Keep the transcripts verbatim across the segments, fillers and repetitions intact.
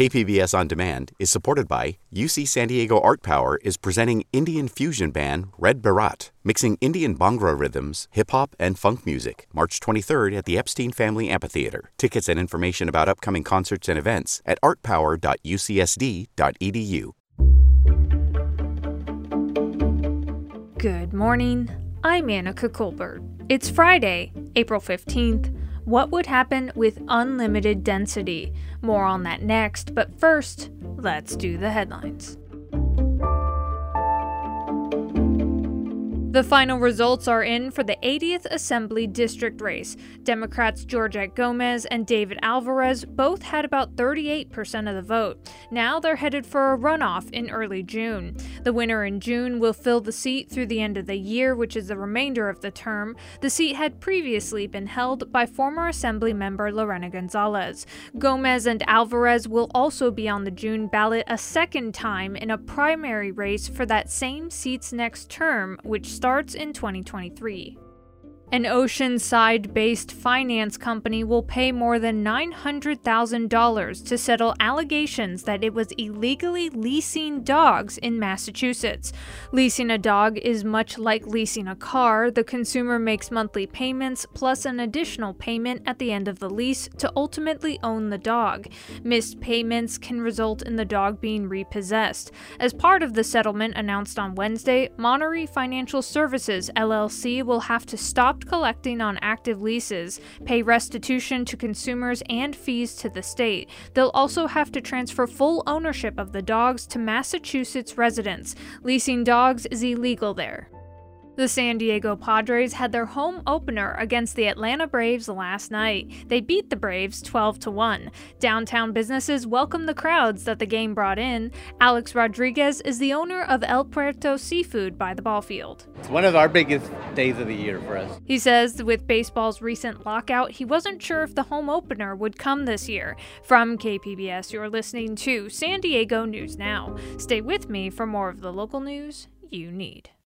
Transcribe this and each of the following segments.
K P B S On Demand is supported by U C San Diego Art Power is presenting Indian fusion band Red Bharat, mixing Indian Bhangra rhythms, hip-hop, and funk music, March twenty-third at the Epstein Family Amphitheater. Tickets and information about upcoming concerts and events at art power dot u c s d dot e d u. Good morning. I'm Annika Colbert. It's Friday, April fifteenth. What would happen with unlimited density? More on that next, but first, let's do the headlines. The final results are in for the eightieth Assembly District race. Democrats Georgette Gomez and David Alvarez both had about thirty-eight percent of the vote. Now they're headed for a runoff in early June. The winner in June will fill the seat through the end of the year, which is the remainder of the term. The seat had previously been held by former Assembly member Lorena Gonzalez. Gomez and Alvarez will also be on the June ballot a second time in a primary race for that same seat's next term, which starts in twenty twenty-three. An Oceanside-based finance company will pay more than nine hundred thousand dollars to settle allegations that it was illegally leasing dogs in Massachusetts. Leasing a dog is much like leasing a car. The consumer makes monthly payments plus an additional payment at the end of the lease to ultimately own the dog. Missed payments can result in the dog being repossessed. As part of the settlement announced on Wednesday, Monterey Financial Services L L C will have to stop collecting on active leases, pay restitution to consumers, and fees to the state. They'll also have to transfer full ownership of the dogs to Massachusetts residents. Leasing dogs is illegal there. The San Diego Padres had their home opener against the Atlanta Braves last night. They beat the Braves twelve to one. Downtown businesses welcomed the crowds that the game brought in. Alex Rodriguez is the owner of El Puerto Seafood by the ballfield. It's one of our biggest days of the year for us. He says with baseball's recent lockout, he wasn't sure if the home opener would come this year. From K P B S, you're listening to San Diego News Now. Stay with me for more of the local news you need.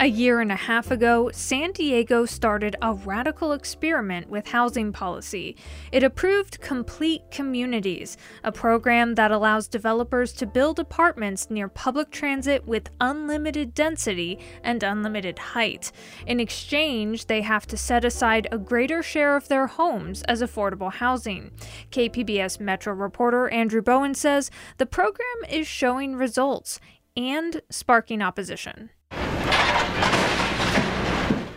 A year and a half ago, San Diego started a radical experiment with housing policy. It approved Complete Communities, a program that allows developers to build apartments near public transit with unlimited density and unlimited height. In exchange, they have to set aside a greater share of their homes as affordable housing. K P B S Metro reporter Andrew Bowen says the program is showing results and sparking opposition.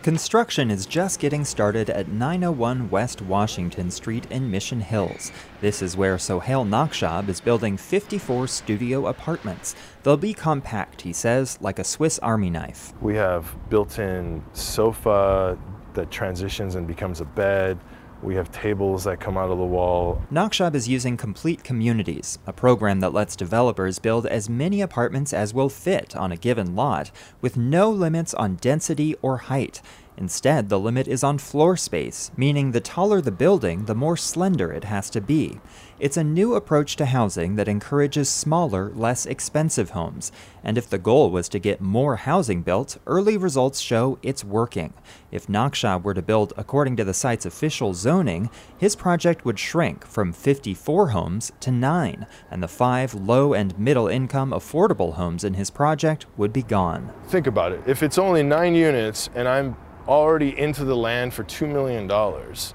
Construction is just getting started at nine oh one West Washington Street in Mission Hills. This is where Sohail Nakhshab is building fifty-four studio apartments. They'll be compact, he says, like a Swiss Army knife. We have built-in sofa that transitions and becomes a bed. We have tables that come out of the wall. Nakhshab is using Complete Communities, a program that lets developers build as many apartments as will fit on a given lot, with no limits on density or height. Instead, the limit is on floor space, meaning the taller the building, the more slender it has to be. It's a new approach to housing that encourages smaller, less expensive homes. And if the goal was to get more housing built, early results show it's working. If Nakhshab were to build according to the site's official zoning, his project would shrink from fifty-four homes to nine, and the five low and middle income affordable homes in his project would be gone. Think about it. If it's only nine units and I'm already into the land for two million dollars,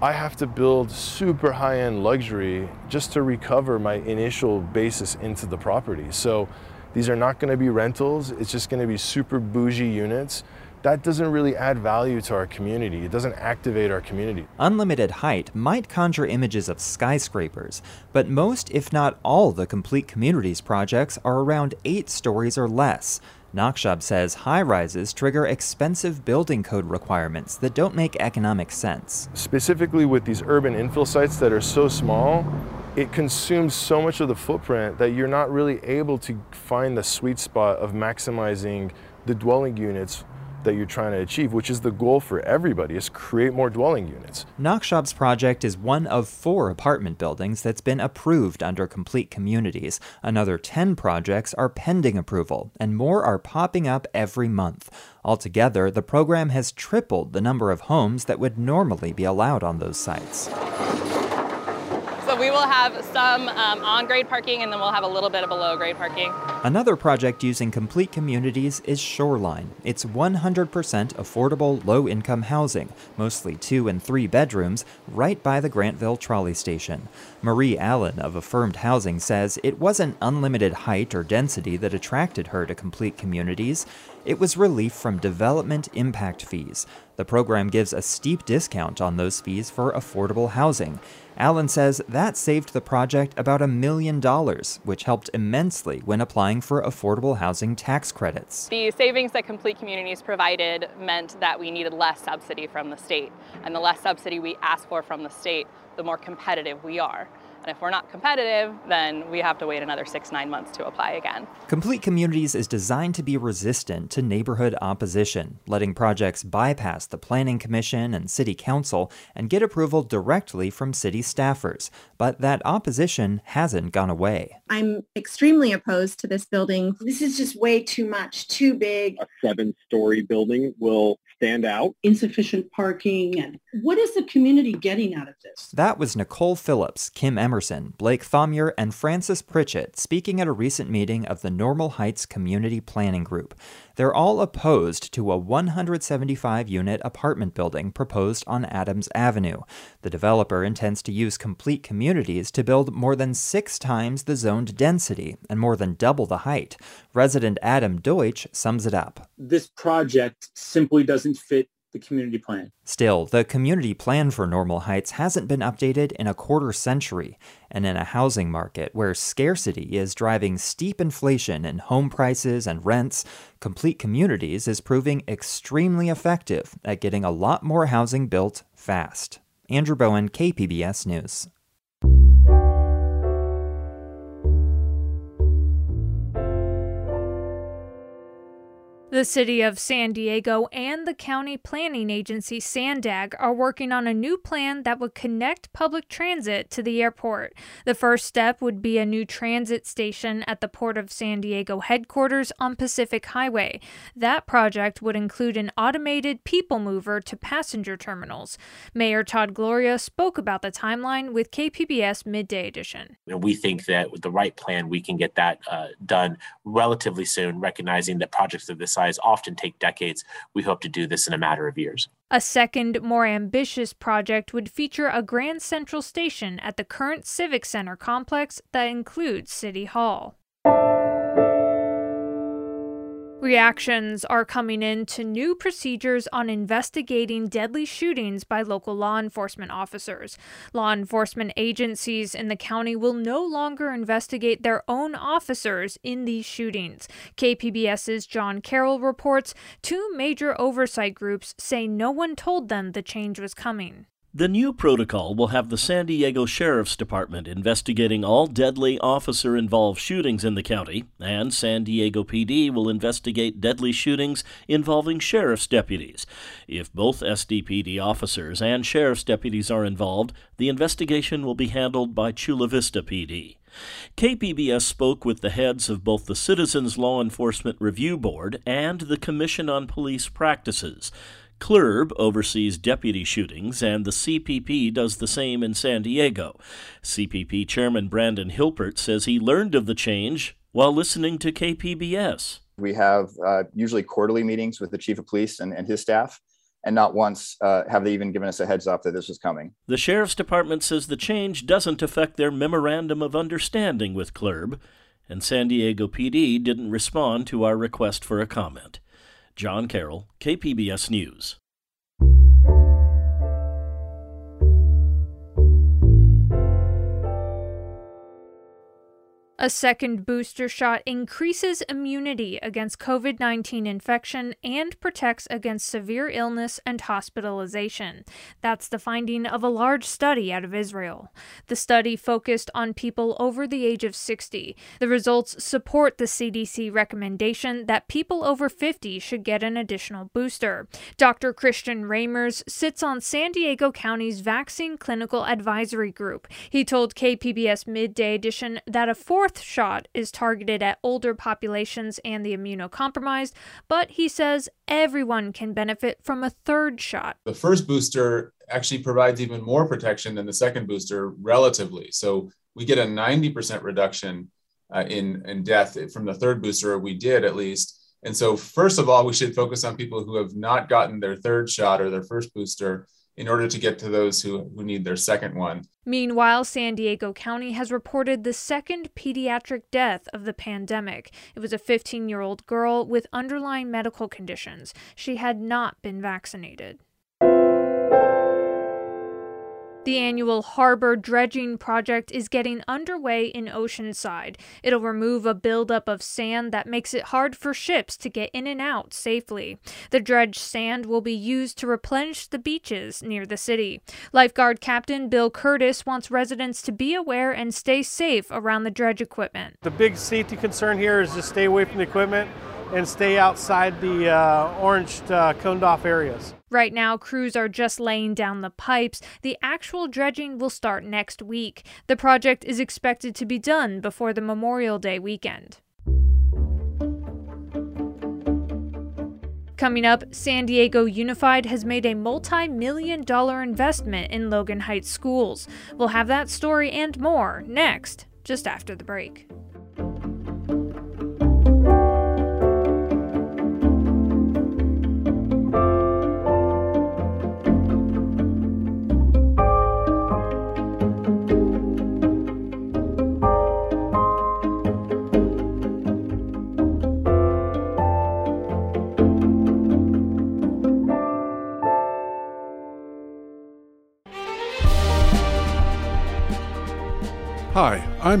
I have to build super high-end luxury just to recover my initial basis into the property. So these are not going to be rentals. It's just going to be super bougie units. That doesn't really add value to our community. It doesn't activate our community. Unlimited height might conjure images of skyscrapers, but most, if not all, the Complete Communities projects are around eight stories or less. Nakhshab says high-rises trigger expensive building code requirements that don't make economic sense. Specifically with these urban infill sites that are so small, it consumes so much of the footprint that you're not really able to find the sweet spot of maximizing the dwelling units that you're trying to achieve, which is the goal for everybody, is create more dwelling units. Nakhshab's project is one of four apartment buildings that's been approved under Complete Communities. Another ten projects are pending approval, and more are popping up every month. Altogether, the program has tripled the number of homes that would normally be allowed on those sites. So we will have some um, on-grade parking, and then we'll have a little bit of below-grade parking. Another project using Complete Communities is Shoreline. It's one hundred percent affordable low-income housing, mostly two and three bedrooms, right by the Grantville trolley station. Marie Allen of Affirmed Housing says it wasn't unlimited height or density that attracted her to Complete Communities. It was relief from development impact fees. The program gives a steep discount on those fees for affordable housing. Allen says that saved the project about a million dollars, which helped immensely when applying for affordable housing tax credits. The savings that Complete Communities provided meant that we needed less subsidy from the state. And the less subsidy we ask for from the state, the more competitive we are. And if we're not competitive, then we have to wait another six, nine months to apply again. Complete Communities is designed to be resistant to neighborhood opposition, letting projects bypass the Planning Commission and City Council and get approval directly from city staffers. But that opposition hasn't gone away. I'm extremely opposed to this building. This is just way too much, too big. A seven-story building will stand out. Insufficient parking. And what is the community getting out of this? That was Nicole Phillips, Kim Emerson, Emerson, Blake Thomyer, and Francis Pritchett speaking at a recent meeting of the Normal Heights Community Planning Group. They're all opposed to a one hundred seventy-five unit apartment building proposed on Adams Avenue. The developer intends to use Complete Communities to build more than six times the zoned density and more than double the height. Resident Adam Deutsch sums it up. This project simply doesn't fit the community plan. Still, the community plan for Normal Heights hasn't been updated in a quarter century, and in a housing market where scarcity is driving steep inflation in home prices and rents, Complete Communities is proving extremely effective at getting a lot more housing built fast. Andrew Bowen, K P B S News. The City of San Diego and the County Planning Agency SanDAG are working on a new plan that would connect public transit to the airport. The first step would be a new transit station at the Port of San Diego headquarters on Pacific Highway. That project would include an automated people mover to passenger terminals. Mayor Todd Gloria spoke about the timeline with K P B S Midday Edition. We think that with the right plan, we can get that uh, done relatively soon, recognizing that projects of this size often take decades. We hope to do this in a matter of years. A second, more ambitious project would feature a Grand Central Station at the current Civic Center complex that includes City Hall. Reactions are coming in to new procedures on investigating deadly shootings by local law enforcement officers. Law enforcement agencies in the county will no longer investigate their own officers in these shootings. K P B S's John Carroll reports two major oversight groups say no one told them the change was coming. The new protocol will have the San Diego Sheriff's Department investigating all deadly officer-involved shootings in the county, and San Diego P D will investigate deadly shootings involving sheriff's deputies. If both S D P D officers and sheriff's deputies are involved, the investigation will be handled by Chula Vista P D. K P B S spoke with the heads of both the Citizens Law Enforcement Review Board and the Commission on Police Practices. CLRB oversees deputy shootings, and the C P P does the same in San Diego. C P P Chairman Brandon Hilpert says he learned of the change while listening to K P B S. We have uh, usually quarterly meetings with the chief of police and, and his staff, and not once uh, have they even given us a heads up that this was coming. The Sheriff's Department says the change doesn't affect their memorandum of understanding with CLRB, and San Diego P D didn't respond to our request for a comment. John Carroll, K P B S News. A A second booster shot increases immunity against COVID nineteen infection and protects against severe illness and hospitalization. That's the finding of a large study out of Israel. The study focused on people over the age of sixty. The results support the C D C recommendation that people over fifty should get an additional booster. Doctor Christian Ramers sits on San Diego County's Vaccine Clinical Advisory Group. He told K P B S Midday Edition that a four fourth shot is targeted at older populations and the immunocompromised, but he says everyone can benefit from a third shot. The first booster actually provides even more protection than the second booster relatively. So we get a ninety percent reduction uh, in, in death from the third booster, or we did at least. And so first of all, we should focus on people who have not gotten their third shot or their first booster in order to get to those who, who need their second one. Meanwhile, San Diego County has reported the second pediatric death of the pandemic. It was a fifteen-year-old girl with underlying medical conditions. She had not been vaccinated. The annual harbor dredging project is getting underway in Oceanside. It'll remove a buildup of sand that makes it hard for ships to get in and out safely. The dredged sand will be used to replenish the beaches near the city. Lifeguard Captain Bill Curtis wants residents to be aware and stay safe around the dredge equipment. The big safety concern here is just stay away from the equipment and stay outside the uh, orange uh, coned-off areas. Right now, crews are just laying down the pipes. The actual dredging will start next week. The project is expected to be done before the Memorial Day weekend. Coming up, San Diego Unified has made a multi-million dollar investment in Logan Heights schools. We'll have that story and more next, just after the break. Hi, I'm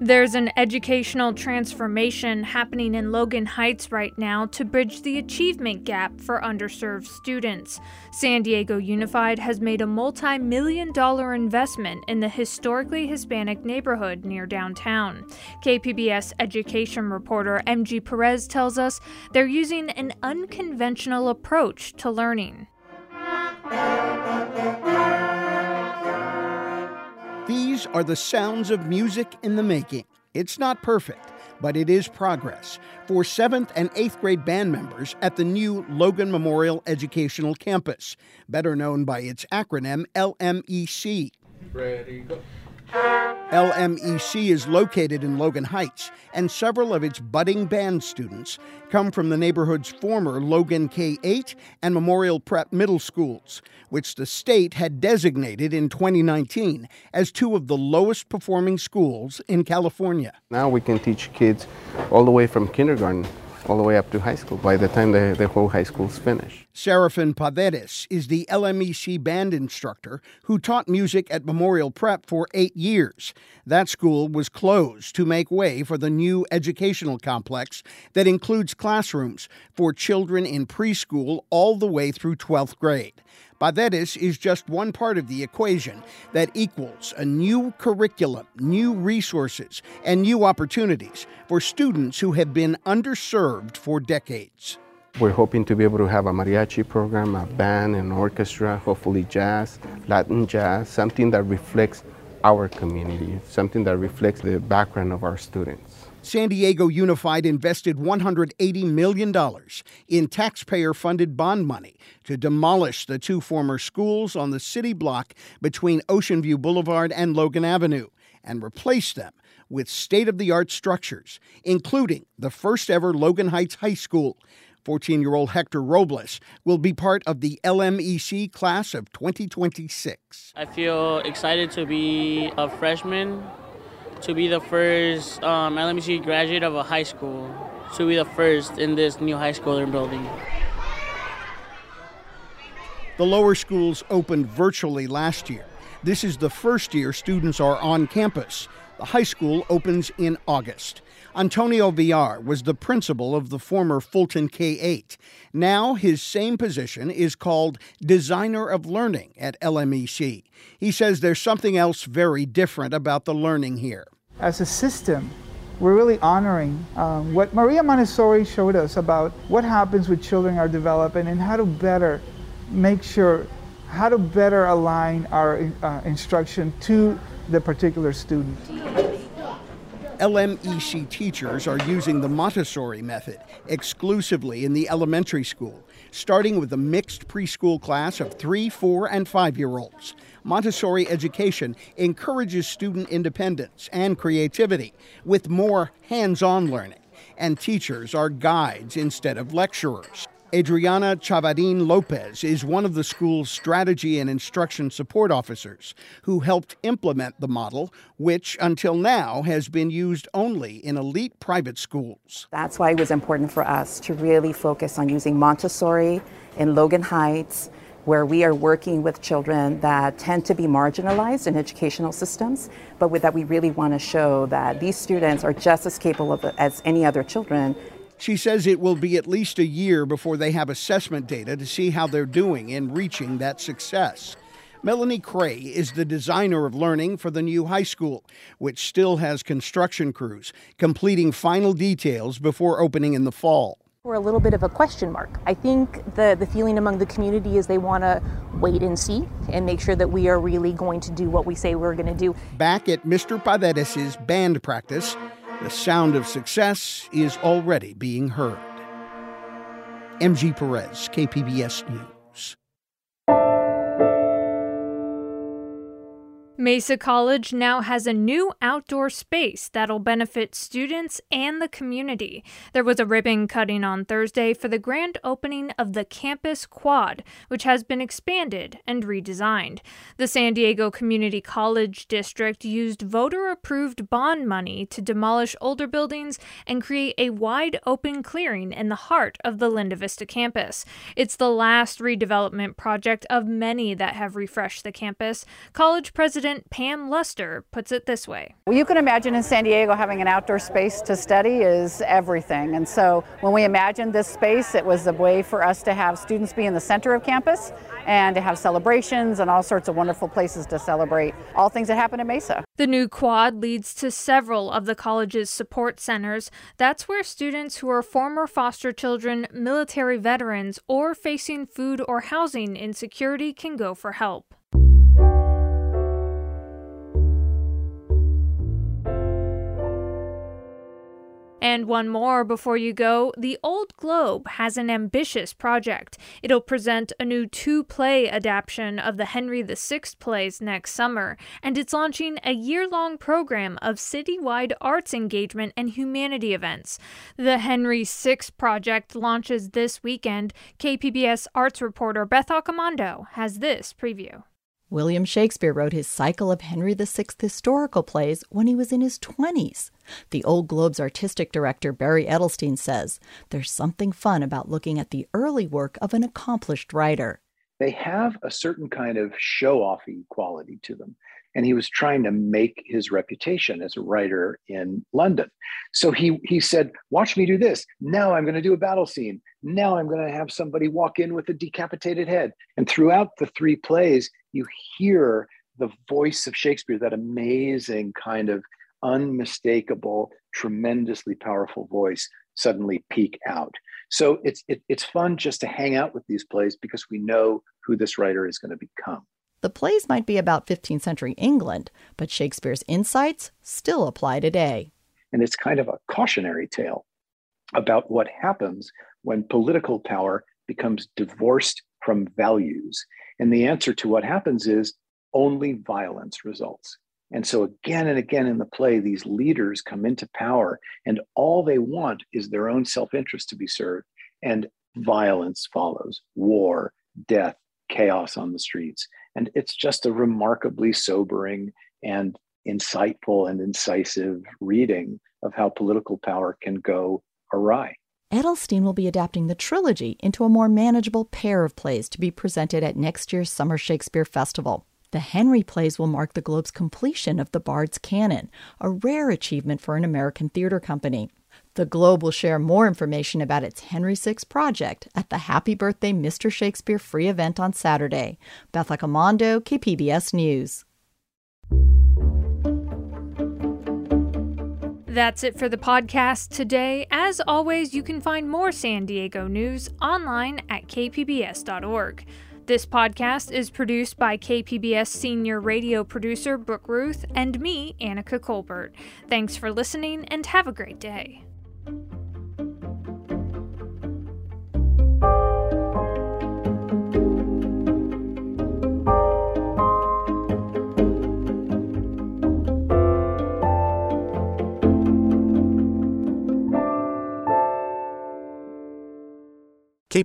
There's an educational transformation happening in Logan Heights right now to bridge the achievement gap for underserved students. San Diego Unified has made a multi-million dollar investment in the historically Hispanic neighborhood near downtown. K P B S education reporter M G Perez tells us they're using an unconventional approach to learning. These are the sounds of music in the making. It's not perfect, but it is progress for seventh and eighth grade band members at the new Logan Memorial Educational Campus, better known by its acronym L M E C. Ready, go. L M E C is located in Logan Heights, and several of its budding band students come from the neighborhood's former Logan K eight and Memorial Prep Middle Schools, which the state had designated in twenty nineteen as two of the lowest performing schools in California. Now we can teach kids all the way from kindergarten all the way up to high school by the time the, the whole high school's finished. Serafin Paredes is the L M E C band instructor who taught music at Memorial Prep for eight years. That school was closed to make way for the new educational complex that includes classrooms for children in preschool all the way through twelfth grade. Paredes is just one part of the equation that equals a new curriculum, new resources, and new opportunities for students who have been underserved for decades. We're hoping to be able to have a mariachi program, a band, an orchestra, hopefully jazz, Latin jazz, something that reflects our community, something that reflects the background of our students. San Diego Unified invested one hundred eighty million dollars in taxpayer-funded bond money to demolish the two former schools on the city block between Ocean View Boulevard and Logan Avenue and replace them with state-of-the-art structures, including the first-ever Logan Heights High School. fourteen-year-old Hector Robles will be part of the L M E C class of twenty twenty-six. I feel excited to be a freshman, to be the first um, L M E C graduate of a high school, to be the first in this new high school they're building. The lower schools opened virtually last year. This is the first year students are on campus. The high school opens in August. Antonio Villar was the principal of the former Fulton K eight. Now his same position is called Designer of Learning at L M E C. He says there's something else very different about the learning here. As a system, we're really honoring um, what Maria Montessori showed us about what happens when children are developing and how to better make sure, how to better align our uh, instruction to the particular student. L M E C teachers are using the Montessori method exclusively in the elementary school, starting with a mixed preschool class of three, four, and five-year-olds. Montessori education encourages student independence and creativity with more hands-on learning, and teachers are guides instead of lecturers. Adriana Chavadin Lopez is one of the school's strategy and instruction support officers who helped implement the model, which until now has been used only in elite private schools. That's why it was important for us to really focus on using Montessori in Logan Heights, where we are working with children that tend to be marginalized in educational systems, but with that we really want to show that these students are just as capable of, as any other children. She says it will be at least a year before they have assessment data to see how they're doing in reaching that success. Melanie Cray is the designer of learning for the new high school, which still has construction crews completing final details before opening in the fall. We're a little bit of a question mark. I think the, the feeling among the community is they want to wait and see and make sure that we are really going to do what we say we're going to do. Back at Mister Paredes' band practice, the sound of success is already being heard. M G Perez, K P B S News. Mesa College now has a new outdoor space that'll benefit students and the community. There was a ribbon cutting on Thursday for the grand opening of the Campus Quad, which has been expanded and redesigned. The San Diego Community College District used voter-approved bond money to demolish older buildings and create a wide-open clearing in the heart of the Linda Vista campus. It's the last redevelopment project of many that have refreshed the campus. College President Pam Luster puts it this way. Well, you can imagine in San Diego having an outdoor space to study is everything. And so when we imagined this space, it was a way for us to have students be in the center of campus and to have celebrations and all sorts of wonderful places to celebrate all things that happen in Mesa. The new quad leads to several of the college's support centers. That's where students who are former foster children, military veterans, or facing food or housing insecurity can go for help. And one more before you go, the Old Globe has an ambitious project. It'll present a new two-play adaptation of the Henry the Sixth plays next summer, and it's launching a year-long program of citywide arts engagement and humanity events. The Henry the Sixth project launches this weekend. K P B S arts reporter Beth Accomando has this preview. William Shakespeare wrote his cycle of Henry the Sixth historical plays when he was in his twenties. The Old Globe's artistic director, Barry Edelstein, says there's something fun about looking at the early work of an accomplished writer. They have a certain kind of show-offy quality to them, and he was trying to make his reputation as a writer in London. So he, he said, watch me do this. Now I'm going to do a battle scene. Now I'm going to have somebody walk in with a decapitated head. And throughout the three plays, you hear the voice of Shakespeare, that amazing kind of unmistakable, tremendously powerful voice suddenly peak out. So it's it, it's fun just to hang out with these plays because we know who this writer is going to become. The plays might be about fifteenth century England, but Shakespeare's insights still apply today. And it's kind of a cautionary tale about what happens when political power becomes divorced from values. And the answer to what happens is only violence results. And so again and again in the play, these leaders come into power and all they want is their own self-interest to be served. And violence follows: war, death, chaos on the streets. And it's just a remarkably sobering and insightful and incisive reading of how political power can go awry. Edelstein will be adapting the trilogy into a more manageable pair of plays to be presented at next year's Summer Shakespeare Festival. The Henry plays will mark the Globe's completion of the Bard's canon, a rare achievement for an American theater company. The Globe will share more information about its Henry the Sixth project at the Happy Birthday Mister Shakespeare free event on Saturday. Beth Accomando, K P B S News. That's it for the podcast today. As always, you can find more San Diego news online at k p b s dot org. This podcast is produced by K P B S senior radio producer Brooke Ruth and me, Annika Colbert. Thanks for listening and have a great day. K